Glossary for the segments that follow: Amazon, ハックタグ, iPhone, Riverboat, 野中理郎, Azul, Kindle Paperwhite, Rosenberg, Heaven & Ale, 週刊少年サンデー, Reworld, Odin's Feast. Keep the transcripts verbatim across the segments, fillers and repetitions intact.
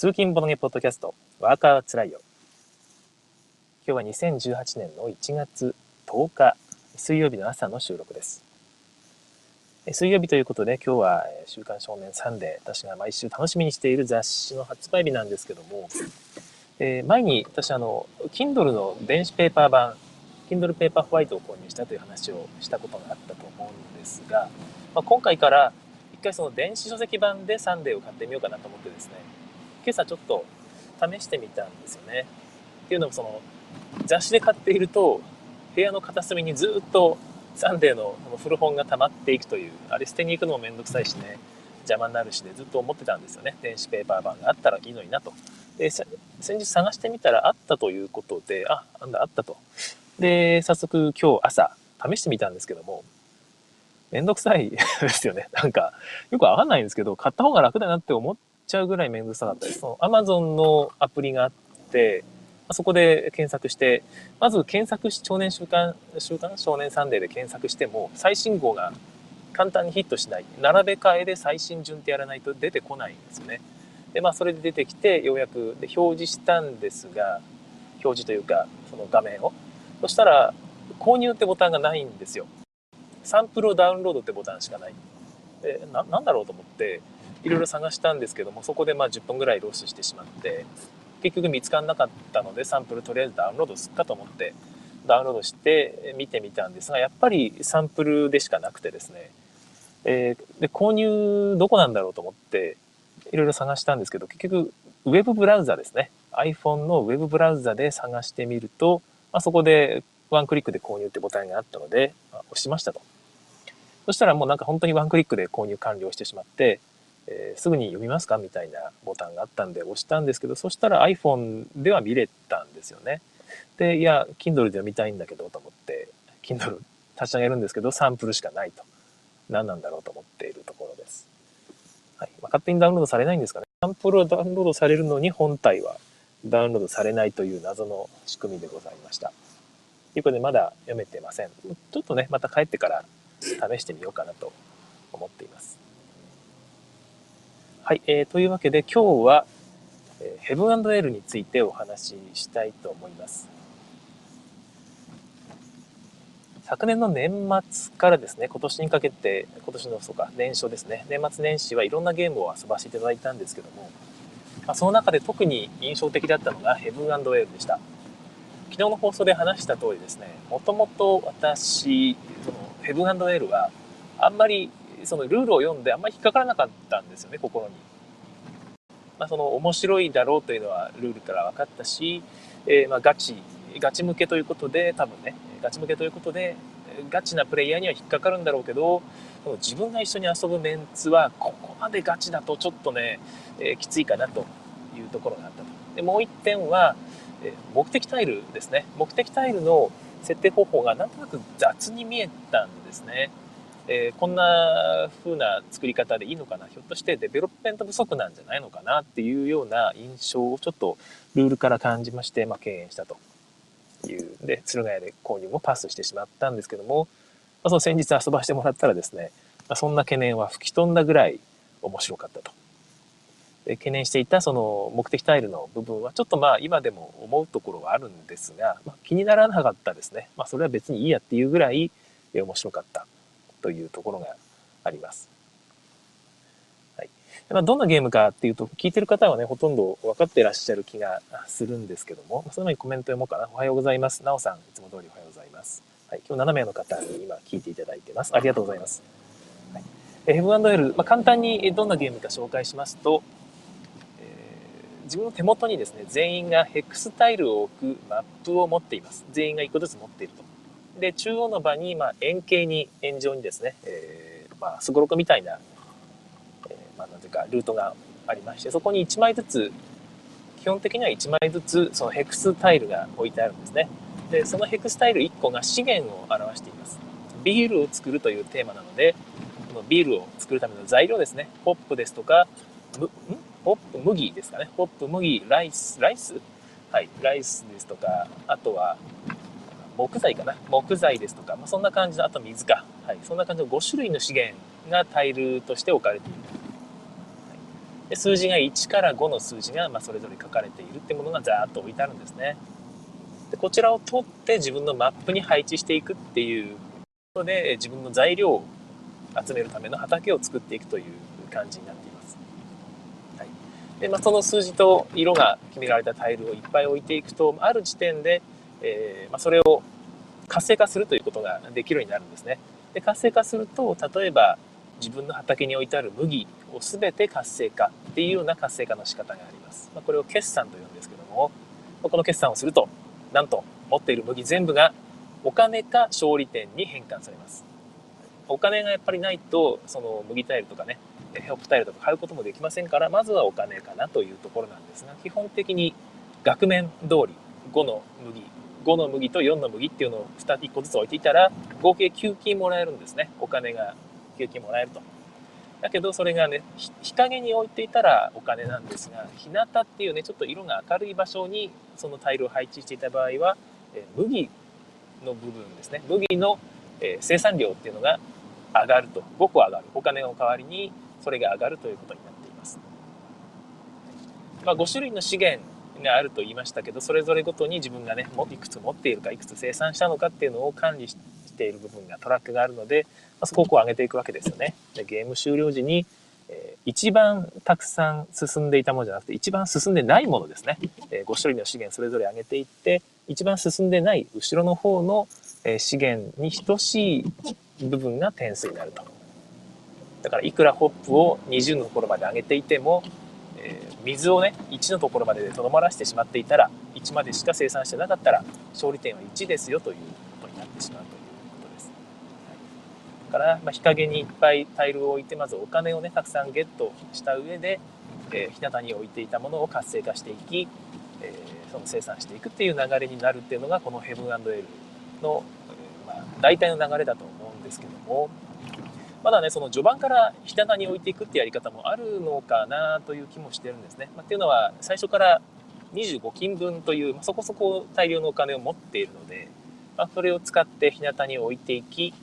通勤ボロゲポッドキャスト、ワーカーはつらいよ。今日はにせんじゅうはちねんのいちがつとおか、水曜日の朝の収録です。水曜日ということで、今日は週刊少年サンデー、私が毎週楽しみにしている雑誌の発売日なんですけども、えー、前に私あの、Kindle の電子ペーパー版、Kindle Paperwhite を購入したという話をしたことがあったと思うんですが、まあ、今回から一回その電子書籍版でサンデーを買ってみようかなと思ってですね、今朝ちょっと試してみたんですよね。っていうのもその雑誌で買っていると部屋の片隅にずっとサンデーの古本が溜まっていくという、あれ捨てに行くのもめんどくさいしね、邪魔になるしで、ね、ずっと思ってたんですよね。電子ペーパー版があったらいいのになと。で先日探してみたらあったということで、あ、なんだあったと。で早速今日朝試してみたんですけども、めんどくさいですよね。なんかよくわかんないんですけど、買った方が楽だなって思ってちゃうぐらい面倒くさかったです。その Amazon のアプリがあって、そこで検索して、まず検索し少年週刊週刊少年サンデーで検索しても最新号が簡単にヒットしない、並べ替えで最新順ってやらないと出てこないんですよね。でまあそれで出てきて、ようやくで表示したんですが、表示というかその画面を、そしたら購入ってボタンがないんですよ。サンプルをダウンロードってボタンしかない。で な, なんだろうと思っていろいろ探したんですけども、そこでまあじゅっぷんぐらいロスしてしまって、結局見つからなかったので、サンプルとりあえずダウンロードすっかと思ってダウンロードして見てみたんですが、やっぱりサンプルでしかなくてですね、えー、で購入どこなんだろうと思っていろいろ探したんですけど、結局ウェブブラウザですね、 iPhone のウェブブラウザで探してみると、まあ、そこでワンクリックで購入ってボタンがあったので、まあ、押しましたと。そしたらもうなんか本当にワンクリックで購入完了してしまって、えー、すぐに読みますかみたいなボタンがあったんで押したんですけど、そしたら iPhone では見れたんですよね。で、いや Kindle で読みたいんだけどと思って Kindle 立ち上げるんですけど、サンプルしかないと。何なんだろうと思っているところです、はい。まあ、勝手にダウンロードされないんですかね。サンプルはダウンロードされるのに本体はダウンロードされないという謎の仕組みでございました。ということでまだ読めてません。ちょっとね、また帰ってから試してみようかなと思っています。はい、えー、というわけで今日は、えー、ヘブン&エールについてお話ししたいと思います。昨年の年末からですね、今年にかけて、今年のそうか年初ですね、年末年始はいろんなゲームを遊ばせていただいたんですけども、まあ、その中で特に印象的だったのがヘブン&エールでした。昨日の放送で話した通りですね、もともと私、そのヘブン&エールはあんまりそのルールを読んであんまり引っかからなかったんですよね、心に。まあ、その面白いだろうというのはルールから分かったし、えー、まあガチガチ向けということで、多分ねガチ向けということでガチなプレイヤーには引っかかるんだろうけど、自分が一緒に遊ぶメンツはここまでガチだとちょっとね、えー、きついかなというところがあったと。でもう一点は目的タイルですね。目的タイルの設定方法がなんとなく雑に見えたんですね、えー、こんな風な作り方でいいのかな、ひょっとしてデベロップメント不足なんじゃないのかなっていうような印象をちょっとルールから感じまして、まあ、敬遠したというで、鶴ヶ谷で購入もパスしてしまったんですけども、まあ、その先日遊ばせてもらったらですね、まあ、そんな懸念は吹き飛んだぐらい面白かったと。懸念していたその目的タイルの部分はちょっとまあ今でも思うところはあるんですが、まあ、気にならなかったですね。まあ、それは別にいいやっていうぐらい面白かったというところがあります、はい。まあ、どんなゲームかっていうと、聞いてる方はねほとんど分かってらっしゃる気がするんですけども、その前にコメント読もうかな。おはようございます。なおさん、いつも通りおはようございます、はい、今日ななめいの方に今聞いていただいてます。ありがとうございます、はい。ヘブン&エール、まあ、簡単にどんなゲームか紹介しますと、自分の手元にですね、全員がヘックスタイルを置くマップを持っています。全員がいっこずつ持っていると。で、中央の場に、まあ、円形に、円状にですね、えー、まあ、すごろくみたいな、えー、まあ、なんていうか、ルートがありまして、そこにいちまいずつ、基本的にはいちまいずつ、そのヘックスタイルが置いてあるんですね。で、そのヘックスタイルいっこが資源を表しています。ビールを作るというテーマなので、このビールを作るための材料ですね、ホップですとか、むんホップ麦ですかね。ホップ麦ライスライスはいライスですとか、あとは木材かな、木材ですとか、まあ、そんな感じの、あと水か、はい、そんな感じのご種類の資源がタイルとして置かれている、はい。で数字がいちからごの数字がまあそれぞれ書かれているってものがざーっと置いてあるんですね。でこちらを取って自分のマップに配置していくっていうことで自分の材料を集めるための畑を作っていくという感じになっています。はい、でまあ、その数字と色が決められたタイルをいっぱい置いていくとある時点で、えーまあ、それを活性化するということができるようになるんですね。で活性化すると例えば自分の畑に置いてある麦を全て活性化っていうような活性化の仕方があります。まあ、これを決算というんですけども、この決算をするとなんと持っている麦全部がお金か勝利点に変換されます。お金がやっぱりないとその麦タイルとかねヘップタイルとか買うこともできませんから、まずはお金かなというところなんですが、基本的に額面通りごの麦ごの麦とよんの麦っていうのをいっこずつ置いていたら合計きゅうきんもらえるんですね。お金がきゅうきんもらえると。だけどそれがね日陰に置いていたらお金なんですが、日向っていうねちょっと色が明るい場所にそのタイルを配置していた場合はえ麦の部分ですね、麦の生産量っていうのが上がるとごこ上がる、お金の代わりにそれが上がるということになっています。まあ、ご種類の資源があると言いましたけど、それぞれごとに自分がねいくつ持っているかいくつ生産したのかっていうのを管理している部分がトラックがあるので、まあ、そこをこう上げていくわけですよね。でゲーム終了時に、えー、一番たくさん進んでいたものじゃなくて一番進んでないものですね、えー、ご種類の資源それぞれ上げていって一番進んでない後ろの方の資源に等しい部分が点数になると。だからいくらホップをにじゅうのところまで上げていても、えー、水をねいちのところまででとどまらせてしまっていたらいちまでしか生産してなかったら勝利点はいちですよということになってしまうということです。だから、まあ、日陰にいっぱいタイルを置いてまずお金をねたくさんゲットした上で、えー、日向に置いていたものを活性化していき、えー、その生産していくっていう流れになるっていうのがこのヘブン&エルの、えーまあ、大体の流れだと思うんですけども、まだねその序盤から日棚に置いていくってやり方もあるのかなという気もしてるんですね。まあ、っていうのは最初からにじゅうごきんぶんという、まあ、そこそこ大量のお金を持っているので、まあ、それを使って日棚に置いていき、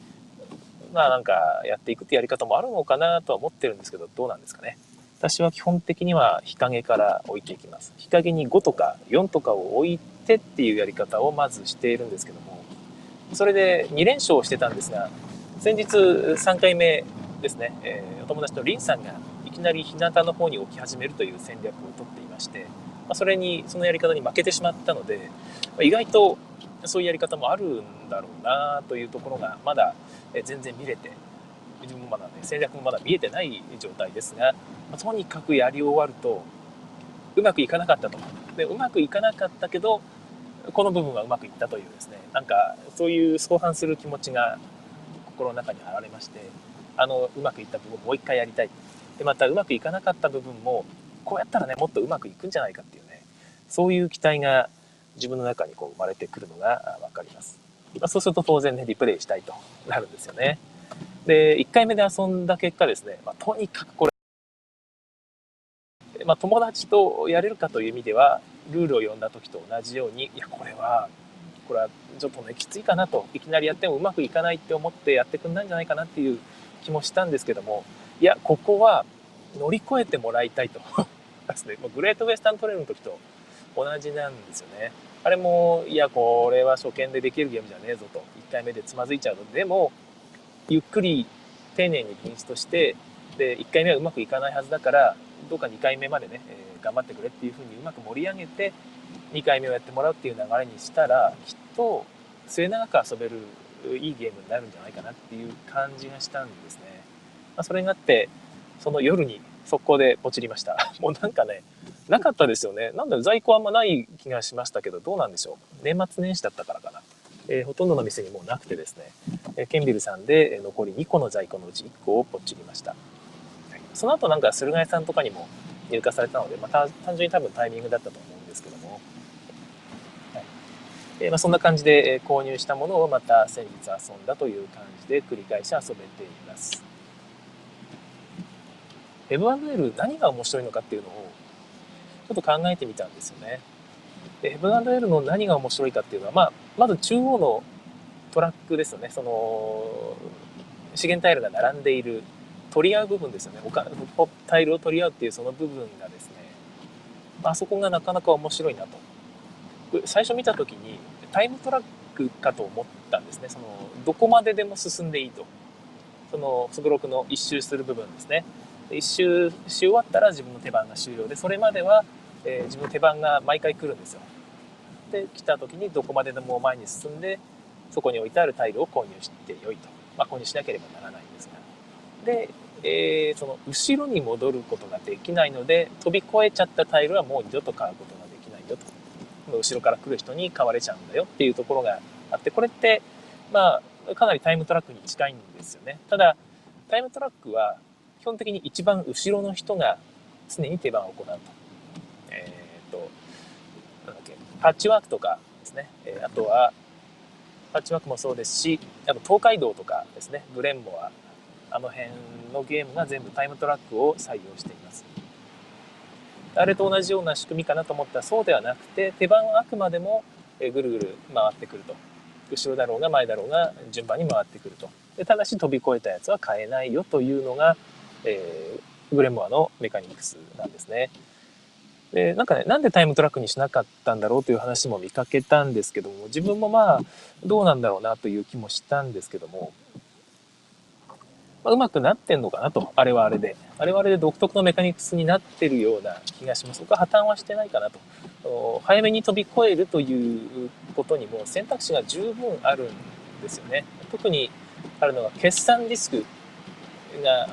まあなんかやっていくってやり方もあるのかなとは思ってるんですけど、どうなんですかね。私は基本的には日陰から置いていきます。日陰にごとかよんとかを置いてっていうやり方をまずしているんですけども、それでに連勝してたんですが、先日さんかいめですね、えー、お友達のリンさんがいきなり日向の方に置き始めるという戦略をとっていまして、まあ、それにそのやり方に負けてしまったので、まあ、意外とそういうやり方もあるんだろうなというところがまだ全然見れて、自分もまだね戦略もまだ見えてない状態ですが、まあ、とにかくやり終わるとうまくいかなかったと。でうまくいかなかったけどこの部分はうまくいったというですね、なんかそういう相反する気持ちが心の中に現れまして、あのうまくいった部分もう一回やりたい、でまたうまくいかなかった部分もこうやったらねもっとうまくいくんじゃないかっていうね、そういう期待が自分の中にこう生まれてくるのが分かります。まあ、そうすると当然ねリプレイしたいとなるんですよね。でいっかいめで遊んだ結果ですね、まあ、とにかくこれ、まあ、友達とやれるかという意味ではルールを読んだ時と同じように、いやこれはこれはちょっとねきついかなと、いきなりやってもうまくいかないって思ってやってくんないんじゃないかなっていう気もしたんですけども、いやここは乗り越えてもらいたいとですね、グレートウェスタントレイルの時と同じなんですよね。あれもいやこれは初見でできるゲームじゃねえぞと、いっかいめでつまずいちゃうので、でもゆっくり丁寧に品質として、でいっかいめはうまくいかないはずだからどうかにかいめまでね、えー、頑張ってくれっていうふうにうまく盛り上げてにかいめをやってもらうっていう流れにしたら、きっと末永く遊べるいいゲームになるんじゃないかなっていう感じがしたんですね。まあ、それになってその夜に速攻でポチりました。もうなんかねなかったですよね。なんだ在庫あんまない気がしましたけど、どうなんでしょう、年末年始だったからかな。えー、ほとんどの店にもうなくてですね、えー、ケンビルさんで残りにこの在庫のうちいっこをポチりました。その後なんか駿河屋さんとかにも入荷されたので、まあ、単純に多分タイミングだったと思うんですけども、はい。えーまあ、そんな感じで購入したものをまた先日遊んだという感じで繰り返し遊べています。ヘブン&エル何が面白いのかっていうのをちょっと考えてみたんですよね。でヘブン&エルの何が面白いかっていうのは、まあ、まず中央のトラックですよね。その資源タイルが並んでいる取り合う部分ですよね。お金のタイルを取り合うっていうその部分がですね、あそこがなかなか面白いなと。最初見た時にタイムトラックかと思ったんですね。そのどこまででも進んでいいと。そのすごろくの一周する部分ですね。一周し終わったら自分の手番が終了で、それまでは、えー、自分の手番が毎回来るんですよ。で来た時にどこまででも前に進んで、そこに置いてあるタイルを購入してよいと、まあ、購入しなければならないんですが、で、えー、その後ろに戻ることができないので、飛び越えちゃったタイルはもう二度と買うことができないよと、後ろから来る人に買われちゃうんだよっていうところがあって、これってまあかなりタイムトラックに近いんですよね。ただタイムトラックは基本的に一番後ろの人が常に手番を行うと。えー、っとなんだっけ、パッチワークとかですね、えー、あとはパッチワークもそうですし、あと東海道とかですね、グレンモア、あの辺のゲームが全部タイムトラックを採用しています。あれと同じような仕組みかなと思ったらそうではなくて、手番はあくまでもぐるぐる回ってくると。後ろだろうが前だろうが順番に回ってくると。でただし飛び越えたやつは買えないよというのが、えー、グレモアのメカニクスなんですね。でなんかね、なんでタイムトラックにしなかったんだろうという話も見かけたんですけども、自分もまあどうなんだろうなという気もしたんですけども、まあ、うまくなってんのかなと、あれはあれであれはあれで独特のメカニクスになってるような気がします。僕は破綻はしてないかなと。早めに飛び越えるということにも選択肢が十分あるんですよね。特にあるのが決算ディスクがあ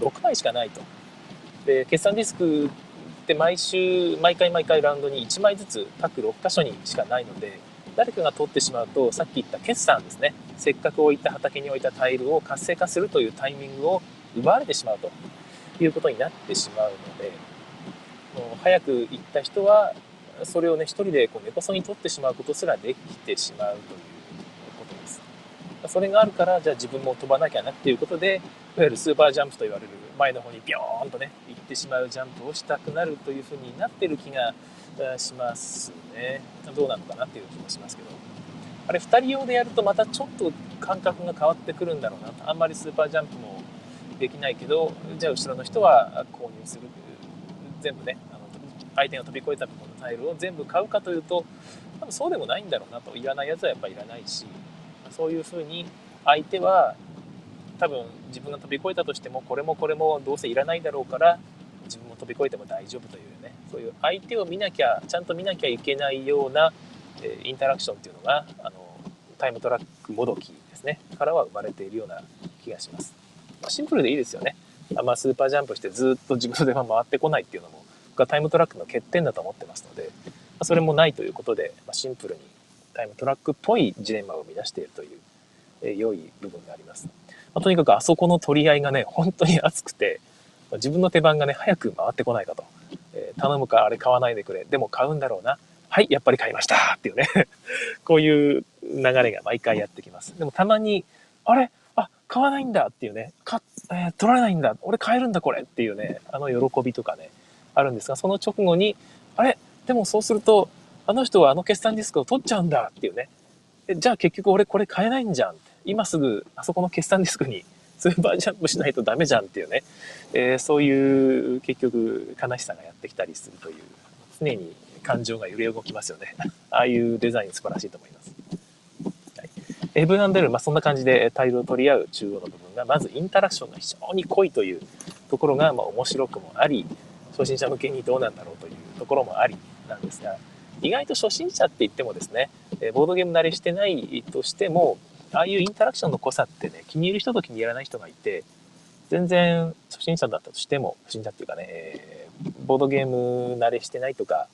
のろくまいしかないと。で決算ディスクで毎週毎回毎回ラウンドにいちまいずつ各ろっ箇所にしかないので、誰かが取ってしまうとさっき言った決算ですね、せっかく置いた畑に置いたタイルを活性化するというタイミングを奪われてしまうということになってしまうので、もう早く行った人はそれをね一人でこう根こそぎ取ってしまうことすらできてしまうということです。それがあるから、じゃあ自分も飛ばなきゃなっていうことで、いわゆるスーパージャンプと言われる前の方にビョーンとね行ってしまうジャンプをしたくなるというふうになってる気がしますね。どうなのかなっていう気もしますけど、あれふたり用でやるとまたちょっと感覚が変わってくるんだろうなと。あんまりスーパージャンプもできないけど、じゃあ後ろの人は購入する、全部ね、あの相手が飛び越えた部分のタイルを全部買うかというと、多分そうでもないんだろうなと。いらないやつはやっぱりいらないし、そういうふうに相手は多分自分が飛び越えたとしてもこれもこれもどうせいらないだろうから自分も飛び越えても大丈夫というね、そういう相手を見なきゃちゃんと見なきゃいけないような、えー、インタラクションっていうのがあのタイムトラックもどきですねからは生まれているような気がします。まあ、シンプルでいいですよね。あんまスーパージャンプしてずっと自分の出番回ってこないっていうのも僕はタイムトラックの欠点だと思ってますので、まあ、それもないということで、まあ、シンプルにタイムトラックっぽいジレンマを生み出しているという、えー、良い部分があります。まあ、とにかくあそこの取り合いがね本当に熱くて、まあ、自分の手番がね早く回ってこないかと、えー、頼むからあれ買わないでくれ、でも買うんだろうな、はいやっぱり買いましたっていうねこういう流れが毎回やってきます。でもたまにあれあ買わないんだっていうね、買、えー、取られないんだ俺買えるんだこれっていうね、あの喜びとかねあるんですが、その直後にあれでもそうするとあの人はあの決算ディスクを取っちゃうんだっていうね、じゃあ結局俺これ買えないんじゃん、今すぐあそこの決算ディスクにスーパージャンプしないとダメじゃんっていうね、えー、そういう結局悲しさがやってきたりするという、常に感情が揺れ動きますよねああいうデザイン素晴らしいと思います、はい、エブン&エル、まあ、そんな感じでタイルを取り合う中央の部分がまずインタラクションが非常に濃いというところが、まあ、面白くもあり、初心者向けにどうなんだろうというところもありなんですが、意外と初心者って言ってもですね、ボードゲーム慣れしてないとしてもああいうインタラクションの濃さってね、気に入る人と気に入らない人がいて、全然初心者だったとしても、初心者っていうかね、えー、ボードゲーム慣れしてないとか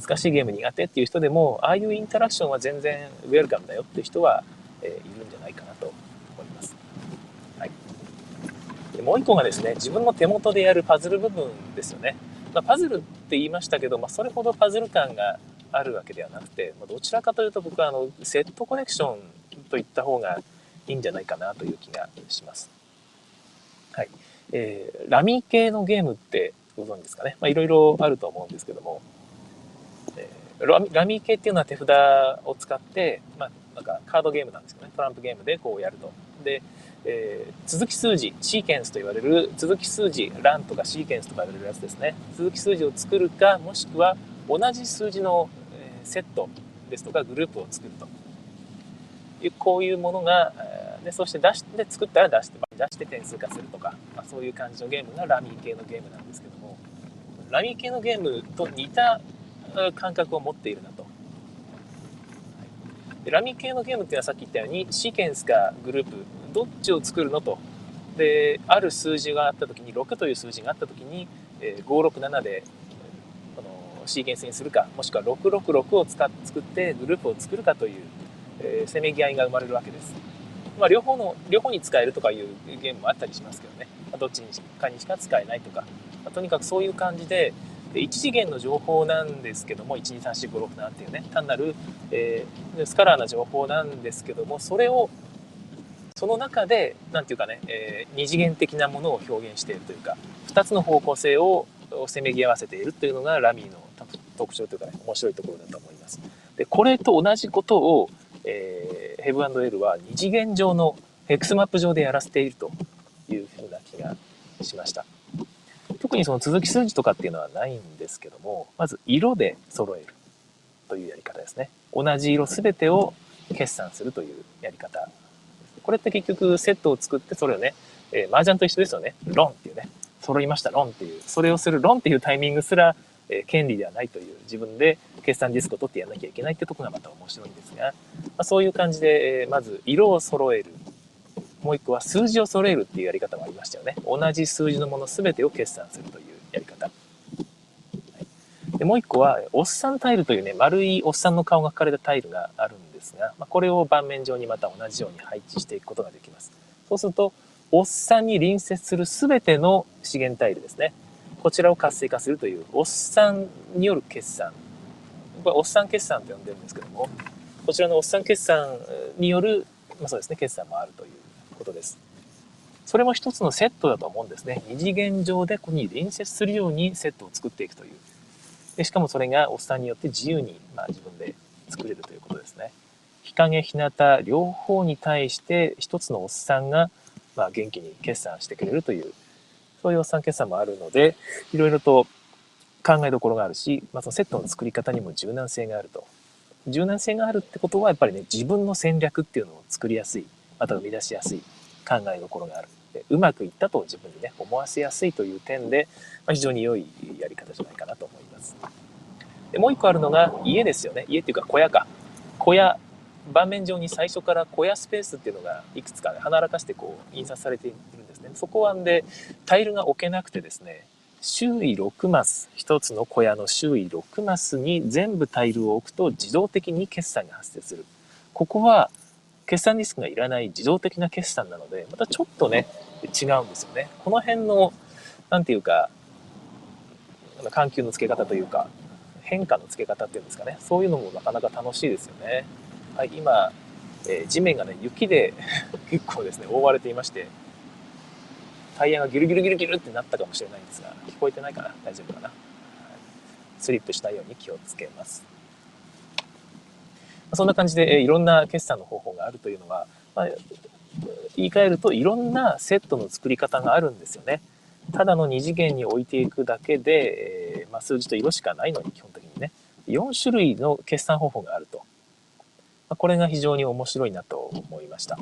難しいゲーム苦手っていう人でも、ああいうインタラクションは全然ウェルカムだよっていう人は、えー、いるんじゃないかなと思います、はい、でもう一個がですね、自分の手元でやるパズル部分ですよね。まあ、パズルって言いましたけど、まあ、それほどパズル感があるわけではなくて、まあ、どちらかというと僕はあのセットコレクションといった方がいいんじゃないかなという気がします。はい、えー、ラミー系のゲームってご存知ですかね。まあいろいろあると思うんですけども、えー、ラミ、ラミー系っていうのは手札を使って、まあなんかカードゲームなんですけどね、トランプゲームでこうやると。で、えー、続き数字、シーケンスと言われる続き数字、ランとかシーケンスとか言われるやつですね。続き数字を作るか、もしくは同じ数字のセットですとかグループを作るという、こういうものが、でそして出して作ったら出して出して点数化するとか、まあ、そういう感じのゲームがラミー系のゲームなんですけども、ラミー系のゲームと似た感覚を持っているなと。でラミー系のゲームっていうのはさっき言ったようにシーケンスかグループどっちを作るのと。である数字があった時にろくという数字があった時に、えー、ごろくななでこのシーケンスにするか、もしくはろくろくろくを使っ作ってグループを作るかという、えー、せめぎ合いが生まれるわけです。まあ、両方の両方に使えるとかいうゲームもあったりしますけどね、まあ、どっちかにしか使えないとか、まあ、とにかくそういう感じで、でいち次元の情報なんですけども いちにさんしごろくなな っていうね、単なる、えー、スカラーな情報なんですけども、それをその中でなんていうかね、えー、二次元的なものを表現しているというか、ふたつの方向性をせめぎ合わせているというのがラミーの特徴というかね、面白いところだと思います。でこれと同じことを、えー、ヘブ&エルは二次元上のヘクスマップ上でやらせているというふうな気がしました。特にその続き数字とかっていうのはないんですけども、まず色で揃えるというやり方ですね。同じ色全てを決算するというやり方。これって結局セットを作ってそれをね、えー、麻雀と一緒ですよね。ロンっていうね、揃いましたロンっていう、それをするロンっていうタイミングすら、えー、権利ではないという、自分で決算ディスクを取ってやらなきゃいけないってところがまた面白いんですが、まあ、そういう感じで、えー、まず色を揃える、もう一個は数字を揃えるっていうやり方もありましたよね。同じ数字のもの全てを決算するというやり方、はい、でもう一個はおっさんタイルというね、丸いおっさんの顔が描かれたタイルがあるんですですが、まあ、これを盤面上にまた同じように配置していくことができます。そうするとおっさんに隣接する全ての資源タイルですね、こちらを活性化するという、おっさんによる決算、これおっさん決算と呼んでるんですけども、こちらのおっさん決算による、まあ、そうですね、決算もあるということです。それも一つのセットだと思うんですね。二次元上でここに隣接するようにセットを作っていくという、でしかもそれがおっさんによって自由に、まあ、自分で作れるということですね。日陰日向両方に対して一つのおっさんが、まあ、元気に決算してくれるという、そういうおっさん決算もあるので、いろいろと考えどころがあるし、まあ、そのセットの作り方にも柔軟性があると。柔軟性があるってことはやっぱりね、自分の戦略っていうのを作りやすい、また生み出しやすい、考えどころがある、でうまくいったと自分にね思わせやすいという点で、まあ、非常に良いやり方じゃないかなと思います。でもう一個あるのが家ですよね。家っていうか小屋か、小屋、盤面上に最初から小屋スペースっていうのがいくつか、ね、はならかしてこう印刷されているんですね。そこはでタイルが置けなくてですね、周囲ろくマス、一つの小屋の周囲ろくマスに全部タイルを置くと自動的に決算が発生する。ここは決算ディスクがいらない自動的な決算なので、またちょっとね違うんですよね。この辺のなんていうか緩急のつけ方というか変化のつけ方っていうんですかね、そういうのもなかなか楽しいですよね。はい、今、えー、地面がね雪で結構ですね覆われていまして、タイヤがギュルギュルギュルギュルってなったかもしれないんですが、聞こえてないかな、大丈夫かな、はい、スリップしないように気をつけます。そんな感じで、えー、いろんな決算の方法があるというのは、まあ、言い換えるといろんなセットの作り方があるんですよね。ただのに次元に置いていくだけで、えーまあ、数字と色しかないのに基本的にねよん種類の決算方法があると、これが非常に面白いなと思いました。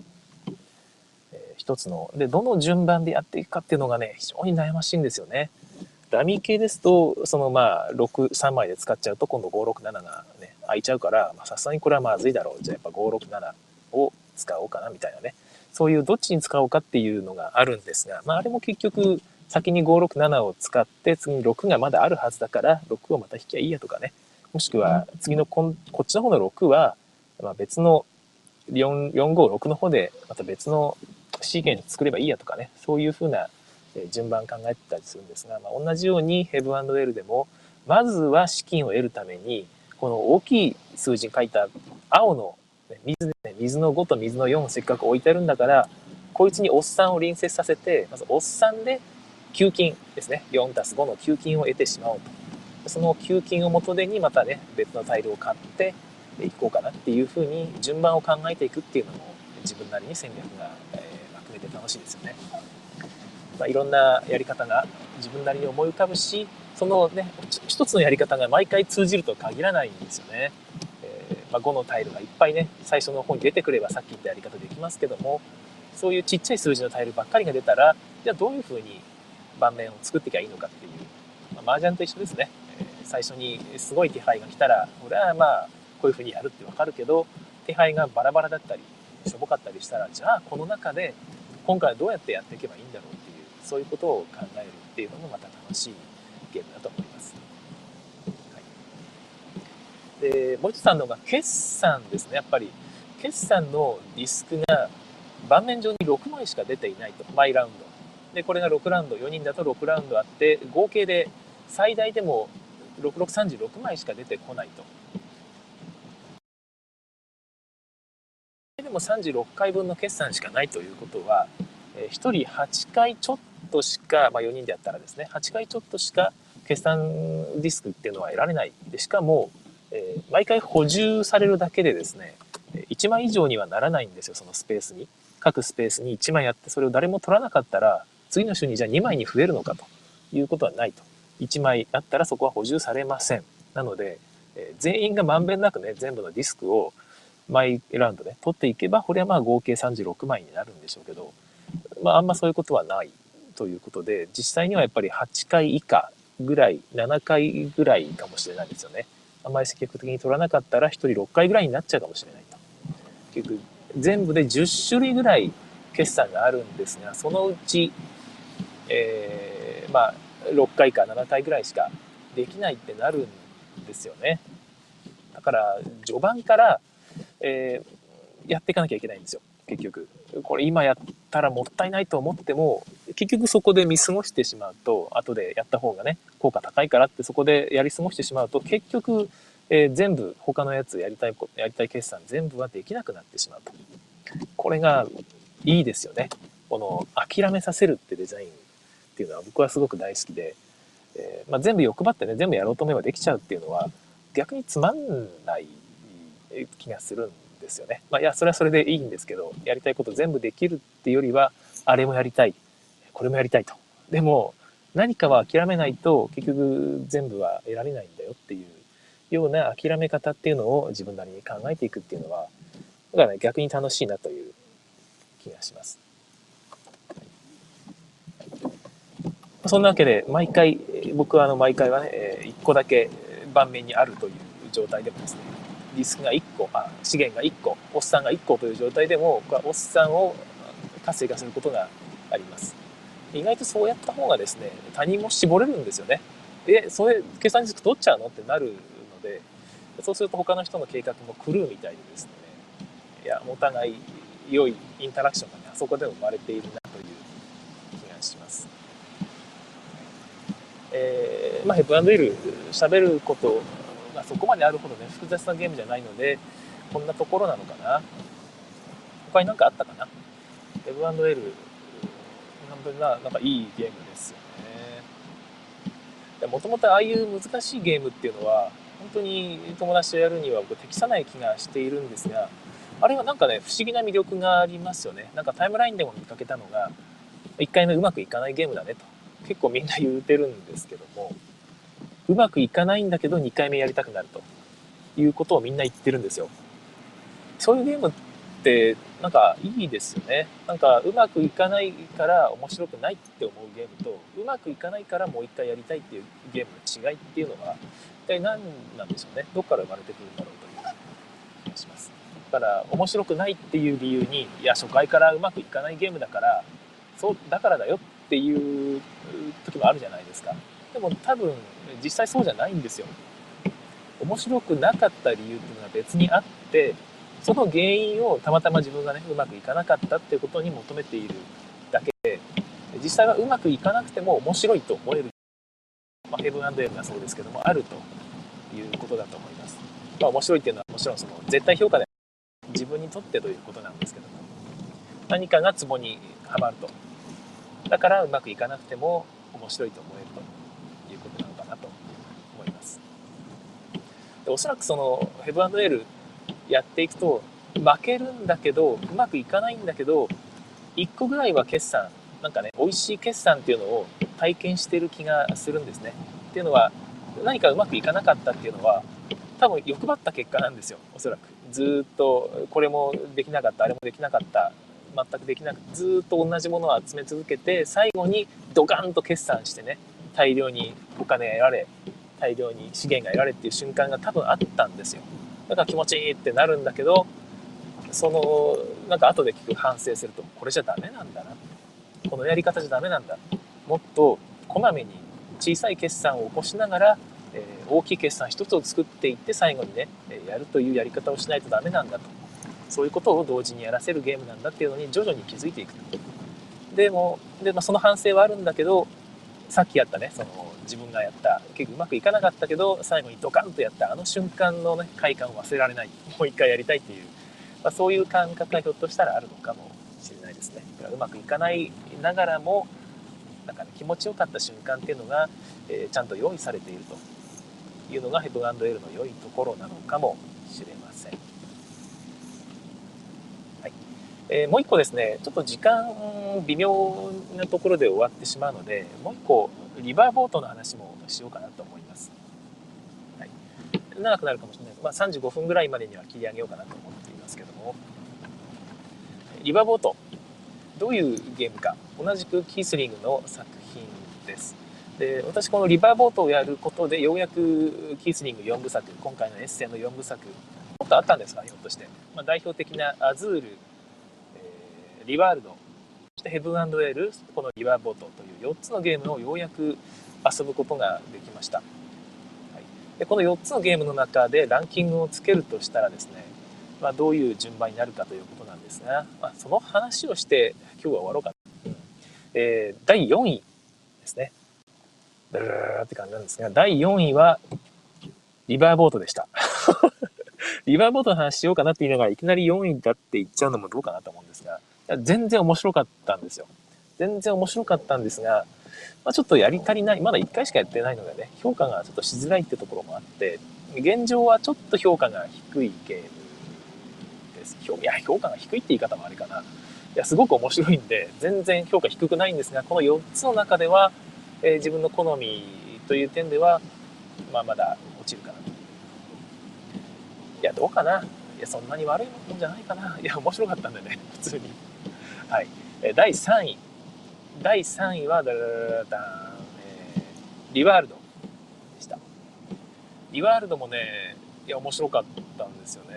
えー、一つのでどの順番でやっていくかっていうのがね非常に悩ましいんですよね。ラミー系ですとそのまあろくさんまいで使っちゃうと今度ごろくなながね空いちゃうから、さすがにこれはまずいだろう、じゃあやっぱごろくななを使おうかなみたいなね、そういうどっちに使おうかっていうのがあるんですが、まあ、あれも結局先にごろくななを使って次にろくがまだあるはずだからろくをまた引きゃいいやとかね、もしくは次の こ, こっちの方のろくはまあ、別のよんごろくの方でまた別のシーケンス作ればいいやとかね、そういう風な順番考えてたりするんですが、まあ、同じようにヘブ&エルでもまずは資金を得るためにこの大きい数字に書いた青の水で、ね、水のごと水のよんせっかく置いてあるんだから、こいつにおっさんを隣接させて、まずおっさんで給金ですね、よんたすごの給金を得てしまおうと。その給金を元手にまたね別のタイルを買っていこうかなっていうふうに順番を考えていくっていうのも自分なりに戦略が、えー、まくめて楽しいですよね。まあ、いろんなやり方が自分なりに思い浮かぶし、そのね、一つのやり方が毎回通じるとは限らないんですよね。えーまあ、ごのタイルがいっぱいね、最初の方に出てくればさっき言ったやり方できますけども、そういうちっちゃい数字のタイルばっかりが出たら、じゃあどういうふうに盤面を作っていけばいいのかっていう、まあ、麻雀と一緒ですね。えー、最初にすごい手配が来たら、俺はまあこういうふうにやるってわかるけど、手配がバラバラだったりしょぼかったりしたら、じゃあこの中で今回はどうやってやっていけばいいんだろうっていう、そういうことを考えるっていうのもまた楽しいゲームだと思います。はい、でもう一つあるのが決算ですね。やっぱり決算のディスクが盤面上にろくまいしか出ていないと、毎ラウンドで、これがろくラウンド、よにんだとろくラウンドあって、合計で最大でもろくろくさんろくまいしか出てこないと。でもさんじゅうろっかいぶんの決算しかないということは、ひとりはちかいちょっとしか、まあ、よにんでやったらですね、はちかいちょっとしか決算ディスクっていうのは得られない。でしかも、えー、毎回補充されるだけでですね、いちまい以上にはならないんですよ。そのスペースに、各スペースにいちまいあって、それを誰も取らなかったら次の週にじゃあにまいに増えるのかということはないと。いちまいあったらそこは補充されません。なので、えー、全員がまんべんなくね、全部のディスクを毎ラウンドで取っていけば、これはまあ合計さんじゅうろくまいになるんでしょうけど、まあ、あんまそういうことはないということで、実際にはやっぱりはっかい以下ぐらい、ななかいぐらいかもしれないですよね。あんまり積極的に取らなかったらひとりろっかいぐらいになっちゃうかもしれないと。結局全部でじゅっしゅるいぐらい決算があるんですが、そのうち、えー、まあろっかいかななかいぐらいしかできないってなるんですよね。だから序盤から、えー、やっていかなきゃいけないんですよ。結局これ今やったらもったいないと思っても、結局そこで見過ごしてしまうと、後でやった方がね効果高いからってそこでやり過ごしてしまうと、結局、えー、全部他のやつやりたいやりたい決算全部はできなくなってしまうと。これがいいですよね。この諦めさせるってデザインっていうのは僕はすごく大好きで、えーまあ、全部欲張ってね、全部やろうと思えばできちゃうっていうのは逆につまんない気がするんですよね。まあ、いやそれはそれでいいんですけど、やりたいこと全部できるっていうよりは、あれもやりたい、これもやりたいと。でも何かは諦めないと結局全部は得られないんだよっていうような諦め方っていうのを自分なりに考えていくっていうのは、だからね、逆に楽しいなという気がします。そんなわけで、毎回僕はあの毎回はね、いっこだけ盤面にあるという状態でもですね、ディスクがいっこ、あ資源がいっこ、おっさんがいっこという状態でも、僕はおっさんを活性化することがあります。意外とそうやった方がですね、他人も絞れるんですよね。え、それ計算ディスク取っちゃうのってなるので、そうすると他の人の計画も狂うみたいでですね、いやお互い良いインタラクションがね、あそこで生まれているなという気がします。えーまあ、ヘップアンドイール喋ることがそこまであるほどね複雑なゲームじゃないので、こんなところなのかな。他に何かあったかな。ヘップアンドイール本当になんかいいゲームですよね。もともとああいう難しいゲームっていうのは本当に友達とやるには僕適さない気がしているんですが、あれはなんかね不思議な魅力がありますよね。なんかタイムラインでも見かけたのが、いっかいめうまくいかないゲームだねと結構みんな言うてるんですけども、うまくいかないんだけどにかいめやりたくなるということをみんな言ってるんですよ。そういうゲームってなんかいいですよね。なんかうまくいかないから面白くないって思うゲームと、うまくいかないからもう一回やりたいっていうゲームの違いっていうのは一体何なんでしょうね。どっから生まれてくるんだろうという気がします。だから面白くないっていう理由に、いや初回からうまくいかないゲームだからそうだからだよっていう時もあるじゃないですか。でも多分実際そうじゃないんですよ。面白くなかった理由っていうのが別にあって、その原因をたまたま自分がねうまくいかなかったっていうことに求めているだけで、実際はうまくいかなくても面白いと思える、まあ、ヘブン&エルがそうですけどもあるということだと思います。まあ、面白いっていうのはもちろんその絶対評価で自分にとってということなんですけども、何かがツボにはまると、だからうまくいかなくても面白いと思えるということなのかなと思います。でおそらくそのヘブン&エルやっていくと、負けるんだけどうまくいかないんだけどいっこぐらいは決算なんかね、美味しい決算っていうのを体験してる気がするんですね。っていうのは、何かうまくいかなかったっていうのは多分欲張った結果なんですよ、おそらく。ずっとこれもできなかった、あれもできなかった、全くできなく、ずっと同じものを集め続けて、最後にドカンと決算してね、大量にお金が得られ、大量に資源が得られっていう瞬間が多分あったんですよ。だから気持ちいいってなるんだけど、そのなんか後で聞く反省すると、これじゃダメなんだな、このやり方じゃダメなんだ、もっとこまめに小さい決算を起こしながら、えー、大きい決算一つを作っていって最後にね、やるというやり方をしないとダメなんだと、そういうことを同時にやらせるゲームなんだっていうのに徐々に気づいていく。でもで、まあ、その反省はあるんだけど、さっきやったね、その自分がやった結構うまくいかなかったけど最後にドカンとやったあの瞬間の、ね、快感を忘れられない、もう一回やりたいっていう、まあ、そういう感覚がひょっとしたらあるのかもしれないですね。だからうまくいかないながらもなんか、ね、気持ちよかった瞬間っていうのが、えー、ちゃんと用意されているというのがヘブン&エルの良いところなのかもしれません。えー、もう一個ですね、ちょっと時間微妙なところで終わってしまうので、もう一個リバーボートの話もしようかなと思います、はい、長くなるかもしれないです、まあ、さんじゅうごふんぐらいまでには切り上げようかなと思っていますけども、リバーボートどういうゲームか、同じくキースリングの作品です。で、私このリバーボートをやることでようやくキースリングよんぶさく、今回のエッセイのよんぶさく、もっとあったんですか、ひょっとして、まあ、代表的なアズール、リワールド、そしてヘブン&エル、このリバーボートというよっつのゲームをようやく遊ぶことができました、はい、でこのよっつのゲームの中でランキングをつけるとしたらですね、まあ、どういう順番になるかということなんですが、まあ、その話をして今日は終わろうかな、えー、だいよんいですね、ブルーって感じなんですが、だいよんいはリバーボートでしたリバーボートの話しようかなって言いながらいきなりよんいだって言っちゃうのもどうかなと思うんですが、全然面白かったんですよ。全然面白かったんですが、まあ、ちょっとやり足りない、まだいっかいしかやってないのでね、評価がちょっとしづらいってところもあって、現状はちょっと評価が低いゲームです。いや、評価が低いって言い方もあれかな。いや、すごく面白いんで、全然評価低くないんですが、このよっつの中では、えー、自分の好みという点では、まあ、まだ落ちるかなと。いや、どうかな。いや、そんなに悪いもんじゃないかな。いや、面白かったんでね、普通に。はい、だいさんい。だいさんいはだだだだ、えー、リワールドでした。リワールドもね、いや、面白かったんですよね。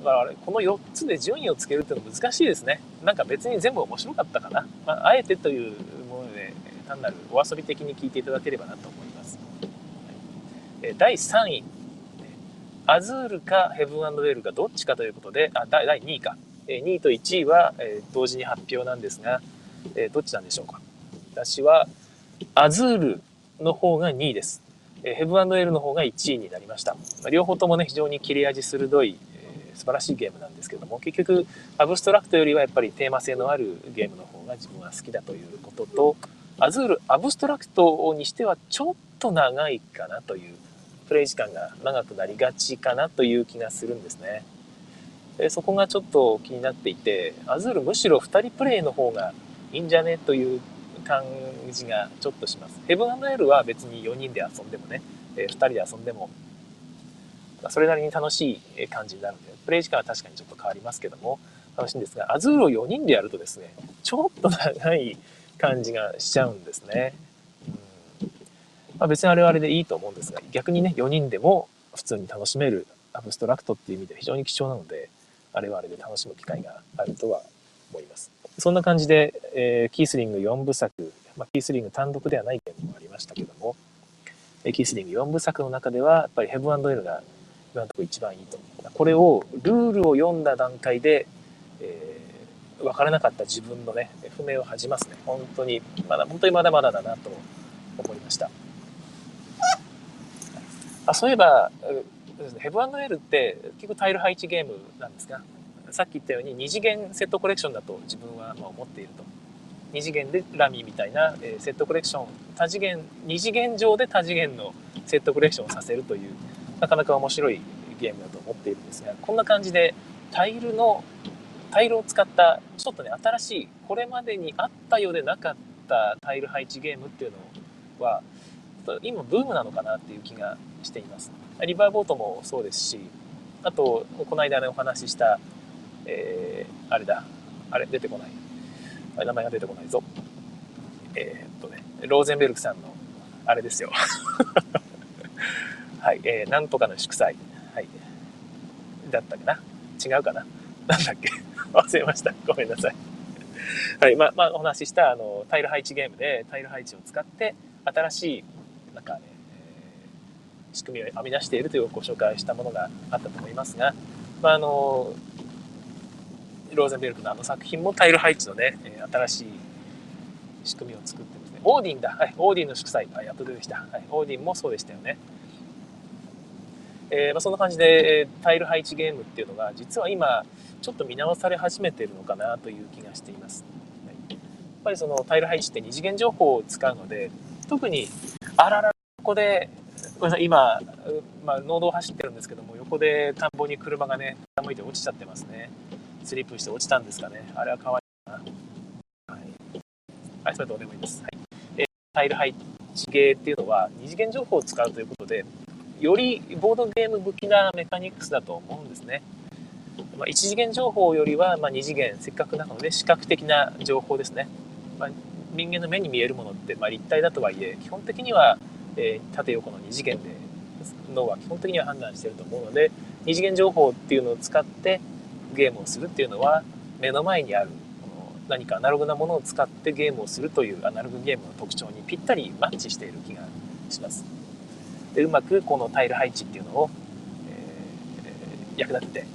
だからあれ、このよっつで順位をつけるっていうの難しいですね。なんか別に全部面白かったかな。まあ、あえてというもので、単なるお遊び的に聞いていただければなと思います。はい、だいさんい。アズールかヘブン&エルかどっちかということで、あ、だいにいか。にいといちいは同時に発表なんですが、どっちなんでしょうか。私はアズールの方がにいです。ヘブン&エルの方がいちいになりました。両方ともね、非常に切れ味鋭い素晴らしいゲームなんですけども、結局アブストラクトよりはやっぱりテーマ性のあるゲームの方が自分は好きだということと、アズール、アブストラクトにしてはちょっと長いかなという、プレイ時間が長くなりがちかなという気がするんですね。そこがちょっと気になっていて、アズールむしろふたりプレイの方がいいんじゃねという感じがちょっとします。ヘブン&エルは別によにんで遊んでもね、ふたりで遊んでもそれなりに楽しい感じになるので、プレイ時間は確かにちょっと変わりますけども楽しいんですが、アズールをよにんでやるとですね、ちょっと長い感じがしちゃうんですね。うん、まあ、別にあれはあれでいいと思うんですが、逆にね、よにんでも普通に楽しめるアブストラクトっていう意味で非常に貴重なので、あれはあれで楽しむ機会があるとは思います。そんな感じで、えー、キースリングよんぶさく、まあ、キースリング単独ではないゲームもありましたけども、えー、キースリングよんぶさくの中ではやっぱりヘブン&エルが今のところ一番いいと。これをルールを読んだ段階で、えー、分からなかった自分のね不明を恥じますね。本当にまだ本当にまだまだだなと思いました。あ、そういえばヘブン&エルって結構タイル配置ゲームなんですが、さっき言ったようにに次元セットコレクションだと自分はまあ思っていると。に次元でラミーみたいなセットコレクション、多次元、に次元上で多次元のセットコレクションをさせるという、なかなか面白いゲームだと思っているんですが、こんな感じでタイルのタイルを使ったちょっとね新しい、これまでにあったようでなかったタイル配置ゲームっていうのは今ブームなのかなっていう気がしています。リバーボートもそうですし、あとこの間、ね、お話しした、えー、あれだあれ出てこないあれ名前が出てこないぞえー、っとねローゼンベルクさんのあれですよはい、えー、なんとかの祝祭、はい、だったかな違うかななんだっけ忘れました、ごめんなさいはい、まあまあ、お話ししたあのタイル配置ゲームでタイル配置を使って新しいなんか、ね、仕組みを編み出しているというご紹介したものがあったと思いますが、まあ、あのローゼンベルクのあの作品もタイル配置のね新しい仕組みを作ってですね、オーディンだ、はい、オーディンの祝祭、はい、やっと出てきた、はい、オーディンもそうでしたよね。えーまあ、そんな感じでタイル配置ゲームっていうのが実は今ちょっと見直され始めてるのかなという気がしています。はい、やっぱりそのタイル配置って二次元情報を使うので、特にあららここで今、まあ、農道を走ってるんですけども、横で田んぼに車がね傾いて落ちちゃってますね。スリップして落ちたんですかね。あれはかわいいな。はい、それどうでもいいです、はい。えー、タイル配置ゲーっていうのは二次元情報を使うということで、よりボードゲーム向きなメカニクスだと思うんですね。まあ、一次元情報よりは、まあ、二次元、せっかくなので視覚的な情報ですね。まあ、人間の目に見えるものって、まあ、立体だとはいえ基本的には、えー、縦横の二次元で脳は基本的には判断していると思うので、二次元情報っていうのを使ってゲームをするっていうのは、目の前にある何かアナログなものを使ってゲームをするというアナログゲームの特徴にぴったりマッチしている気がします。で、うまくこのタイル配置っていうのを、えー、役立てて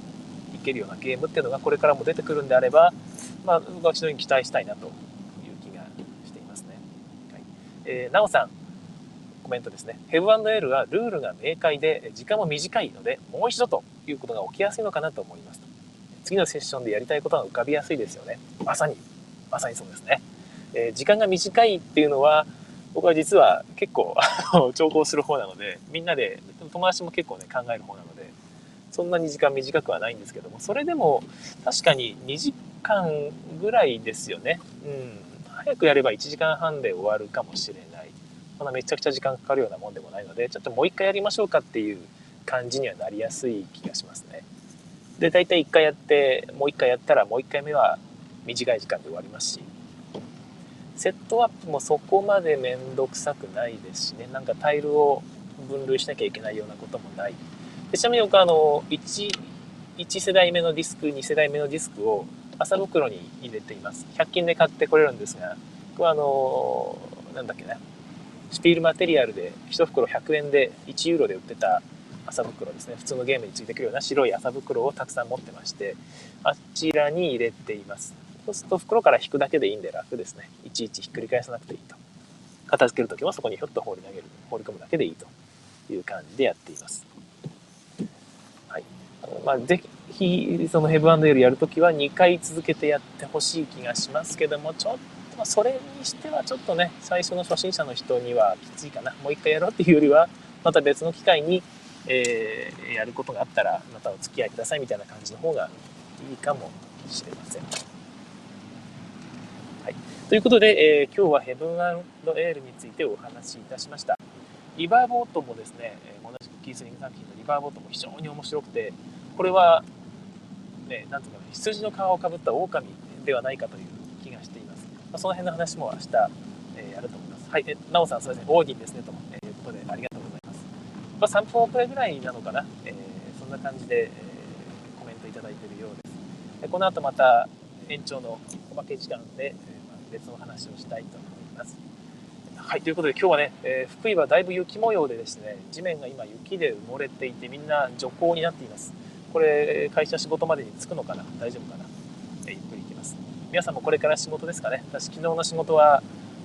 いけるようなゲームっていうのがこれからも出てくるんであれば、まあ、僕は非常に期待したいなという気がしていますね。はい。えー、なおさんコメントですね。ヘブ&エルはルールが明快で時間も短いので、もう一度ということが起きやすいのかなと思います。次のセッションでやりたいことが浮かびやすいですよね。まさにまさにそうですね。えー、時間が短いっていうのは、僕は実は結構調合する方なので、みんなで友達も結構ね考える方なので、そんなに時間短くはないんですけども、それでも確かににじかんぐらいですよね。うん、早くやればいちじかんはんで終わるかもしれない。まだめちゃくちゃ時間かかるようなもんでもないので、ちょっともう一回やりましょうかっていう感じにはなりやすい気がしますね。で、大体いっかいやってもういっかいやったらもういっかいめは短い時間で終わりますし、セットアップもそこまで面倒くさくないですしね。なんかタイルを分類しなきゃいけないようなこともない。で、ちなみに僕はあの 1, 1世代目のディスクに世代目のディスクを麻袋に入れています。ひゃく均で買ってこれるんですが、僕はあのなんだっけなスピールマテリアルでいち袋ひゃくえんでいちユーロで売ってた麻袋ですね。普通のゲームについてくるような白い麻袋をたくさん持ってまして、あちらに入れています。そうすると袋から引くだけでいいんで楽ですね。いちいちひっくり返さなくていいと。片付けるときもそこにひょっと放り投げる放り込むだけでいいという感じでやっています。はい。あのまあ、ぜひそのヘブ&エルやるときはにかい続けてやってほしい気がしますけども、ちょっとそれにしてはちょっとね、最初の初心者の人にはきついかな。もういっかいやろうっていうよりは、また別の機会にえー、やることがあったらまたお付き合いくださいみたいな感じの方がいいかもしれません。はい、ということで、えー、今日はヘブン&エールについてお話しいたしました。リバーボートもですね、同じくキースリング作品のリバーボートも非常に面白くて、これは、ね、なんとか羊の皮をかぶった狼ではないかという気がしています。まあ、その辺の話も明日、えー、やると思います。はい。えなおさん、すみません、オーディンですねということでありがとうございます。さんぷん遅れぐらいなのかな、えー、そんな感じで、えー、コメントいただいているようです。で、この後また延長のおまけ時間で、えーまあ、別の話をしたいと思います。はい。ということで今日はね、えー、福井はだいぶ雪模様でですね、地面が今雪で埋もれていて、みんな徐行になっています。これ会社仕事までに着くのかな、大丈夫かな、えー、ゆっくり行きます。皆さんもこれから仕事ですかね。私昨日の仕事は、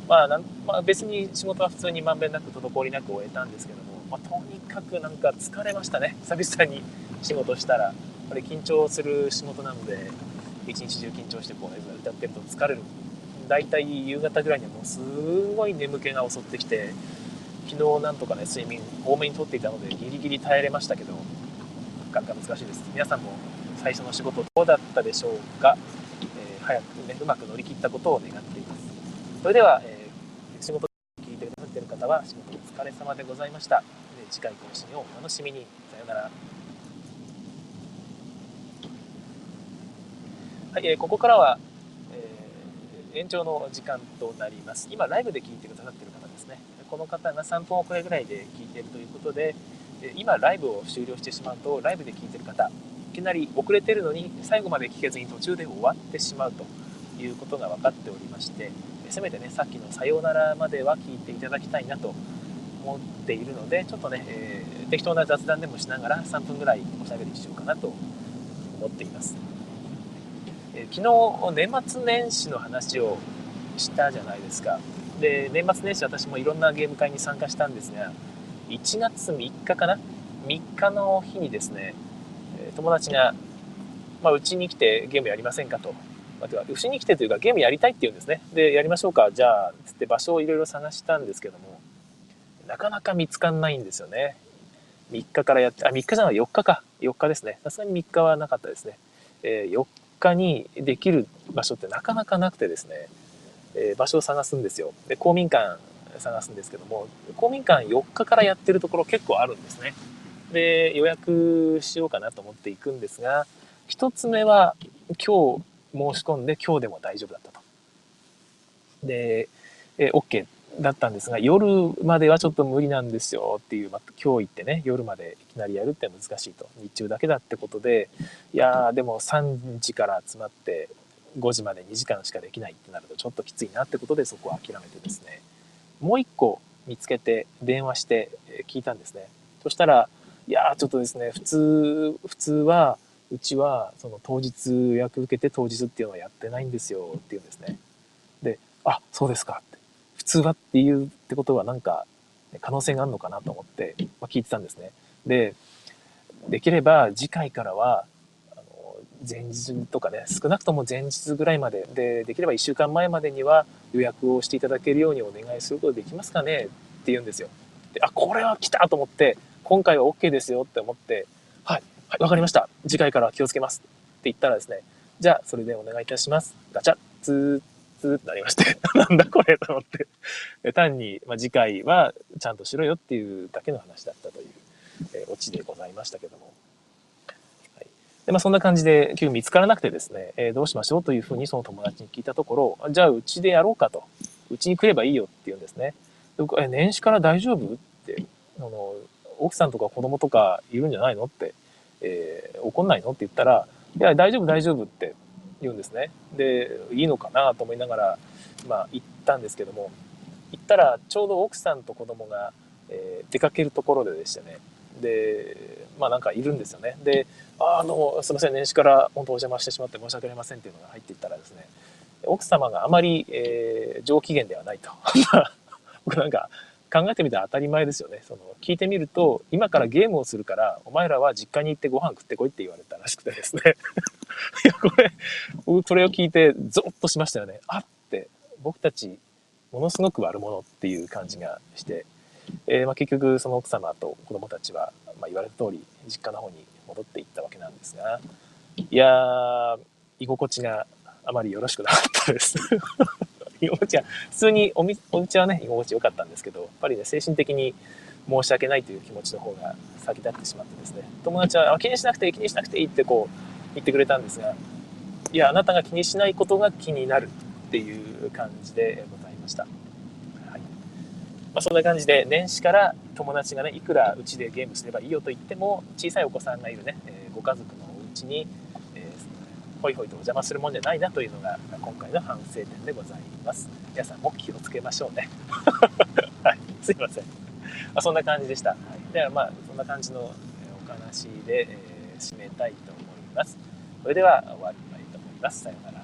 まあなんまあ、別に仕事は普通にまんべんなく滞りなく終えたんですけども、まあ、とにかくなんか疲れましたね。久々に仕事したら、これ緊張する仕事なので一日中緊張してこう、ね、歌ってると疲れる。だいたい夕方ぐらいにはもうすごい眠気が襲ってきて、昨日なんとかね睡眠多めにとっていたのでギリギリ耐えれましたけど、なんか難しいです。皆さんも最初の仕事どうだったでしょうか。えー、早くね、うまく乗り切ったことを願っています。それでは、えー、仕事を聞いてくださっている方は仕事お疲れ様でございました。次回更新をお楽しみに。さようなら。はい、えー、ここからは、えー、延長の時間となります。今ライブで聞いてくださっている方ですね。この方がさんぷん遅れぐらいで聞いているということで、今ライブを終了してしまうと、ライブで聞いている方、いきなり遅れているのに最後まで聞けずに途中で終わってしまうということが分かっておりまして、せめてね、さっきのさようならまでは聞いていただきたいなと思っているので、ちょっとね、えー、適当な雑談でもしながらさんぷんぐらいおしゃべりしようかなと思っています。えー、昨日年末年始の話をしたじゃないですか。で、年末年始私もいろんなゲーム会に参加したんですが、いちがつみっかかなみっかの日にですね、友達がまあ、うちに来てゲームやりませんかと、まあ、てかうちに来てというかゲームやりたいって言うんですね。で、やりましょうか、じゃあつって場所をいろいろ探したんですけども、なかなか見つかんないんですよね。みっかからやって、あ、みっかじゃない、よっかか、よっかですね。さすがにみっかはなかったですね。えー、よっかにできる場所ってなかなかなくてですね、えー、場所を探すんですよ。で、公民館探すんですけども、公民館よっかからやってるところ結構あるんですね。で、予約しようかなと思っていくんですが、一つ目は今日申し込んで今日でも大丈夫だったと。で、え OK だったんですが、夜まではちょっと無理なんですよっていう、まあ、今日行ってね、夜までいきなりやるって難しいと、日中だけだってことで、いやーでもさんじから集まってごじまでにじかんしかできないってなるとちょっときついなってことで、そこは諦めてですね、もう一個見つけて電話して聞いたんですね。そしたら、いやーちょっとですね、普通普通はうちはその当日予約受けて当日っていうのはやってないんですよっていうんですね。で、あ、そうですかって、普通はっていうってことはなんか可能性があるのかなと思って、まあ、聞いてたんですね。で、できれば次回からは前日とかね、少なくとも前日ぐらいまでで、できればいっしゅうかんまえまでには予約をしていただけるようにお願いすることできますかねって言うんですよ。で、あ、これは来たと思って、今回は OK ですよって思って、はい、はい、わかりました、次回からは気をつけますって言ったらですね、じゃあそれでお願いいたします、ガチャッツーツーってなりましてなんだこれと思って単に、まあ、次回はちゃんとしろよっていうだけの話だったという、えー、オチでございましたけども、で、まあ、そんな感じで急に見つからなくてですね、えー、どうしましょうというふうにその友達に聞いたところ、じゃあうちでやろうかと、うちに来ればいいよって言うんですね。で、僕、え、年始から大丈夫って、あの、奥さんとか子供とかいるんじゃないのって、えー、怒んないのって言ったら、いや、大丈夫大丈夫って言うんですね。で、いいのかなと思いながら、まあ行ったんですけども、行ったらちょうど奥さんと子供が、えー、出かけるところででしたね。で、まあなんかいるんですよね。で、あの、すいません、年始から本当お邪魔してしまって申し訳ありませんっていうのが入っていったらですね、奥様があまり、えー、上機嫌ではないと僕なんか考えてみたら当たり前ですよね。その聞いてみると、今からゲームをするからお前らは実家に行ってご飯食ってこいって言われたらしくてですねいや、これ僕それを聞いてゾッとしましたよね。あって、僕たちものすごく悪者っていう感じがして、えーまあ、結局その奥様と子供たちは、まあ、言われた通り実家の方に戻っていったわけなんですが、いやー、居心地があまりよろしくなかったです居心地は普通におみお家はね、居心地良かったんですけど、やっぱりね、精神的に申し訳ないという気持ちの方が先立ってしまってですね、友達は気にしなくていい気にしなくていいってこう言ってくれたんですが、いや、あなたが気にしないことが気になるっていう感じでございました。まあ、そんな感じで年始から友達がね、いくらうちでゲームすればいいよと言っても、小さいお子さんがいるね、えー、ご家族のお家に、えー、ホイホイとお邪魔するもんじゃないなというのが今回の反省点でございます。皆さんも気をつけましょうね、はい、すいません、まあ、そんな感じでした。はい、では、まあ、そんな感じのお話で、えー、締めたいと思います。それでは終わりたいと思います。さようなら。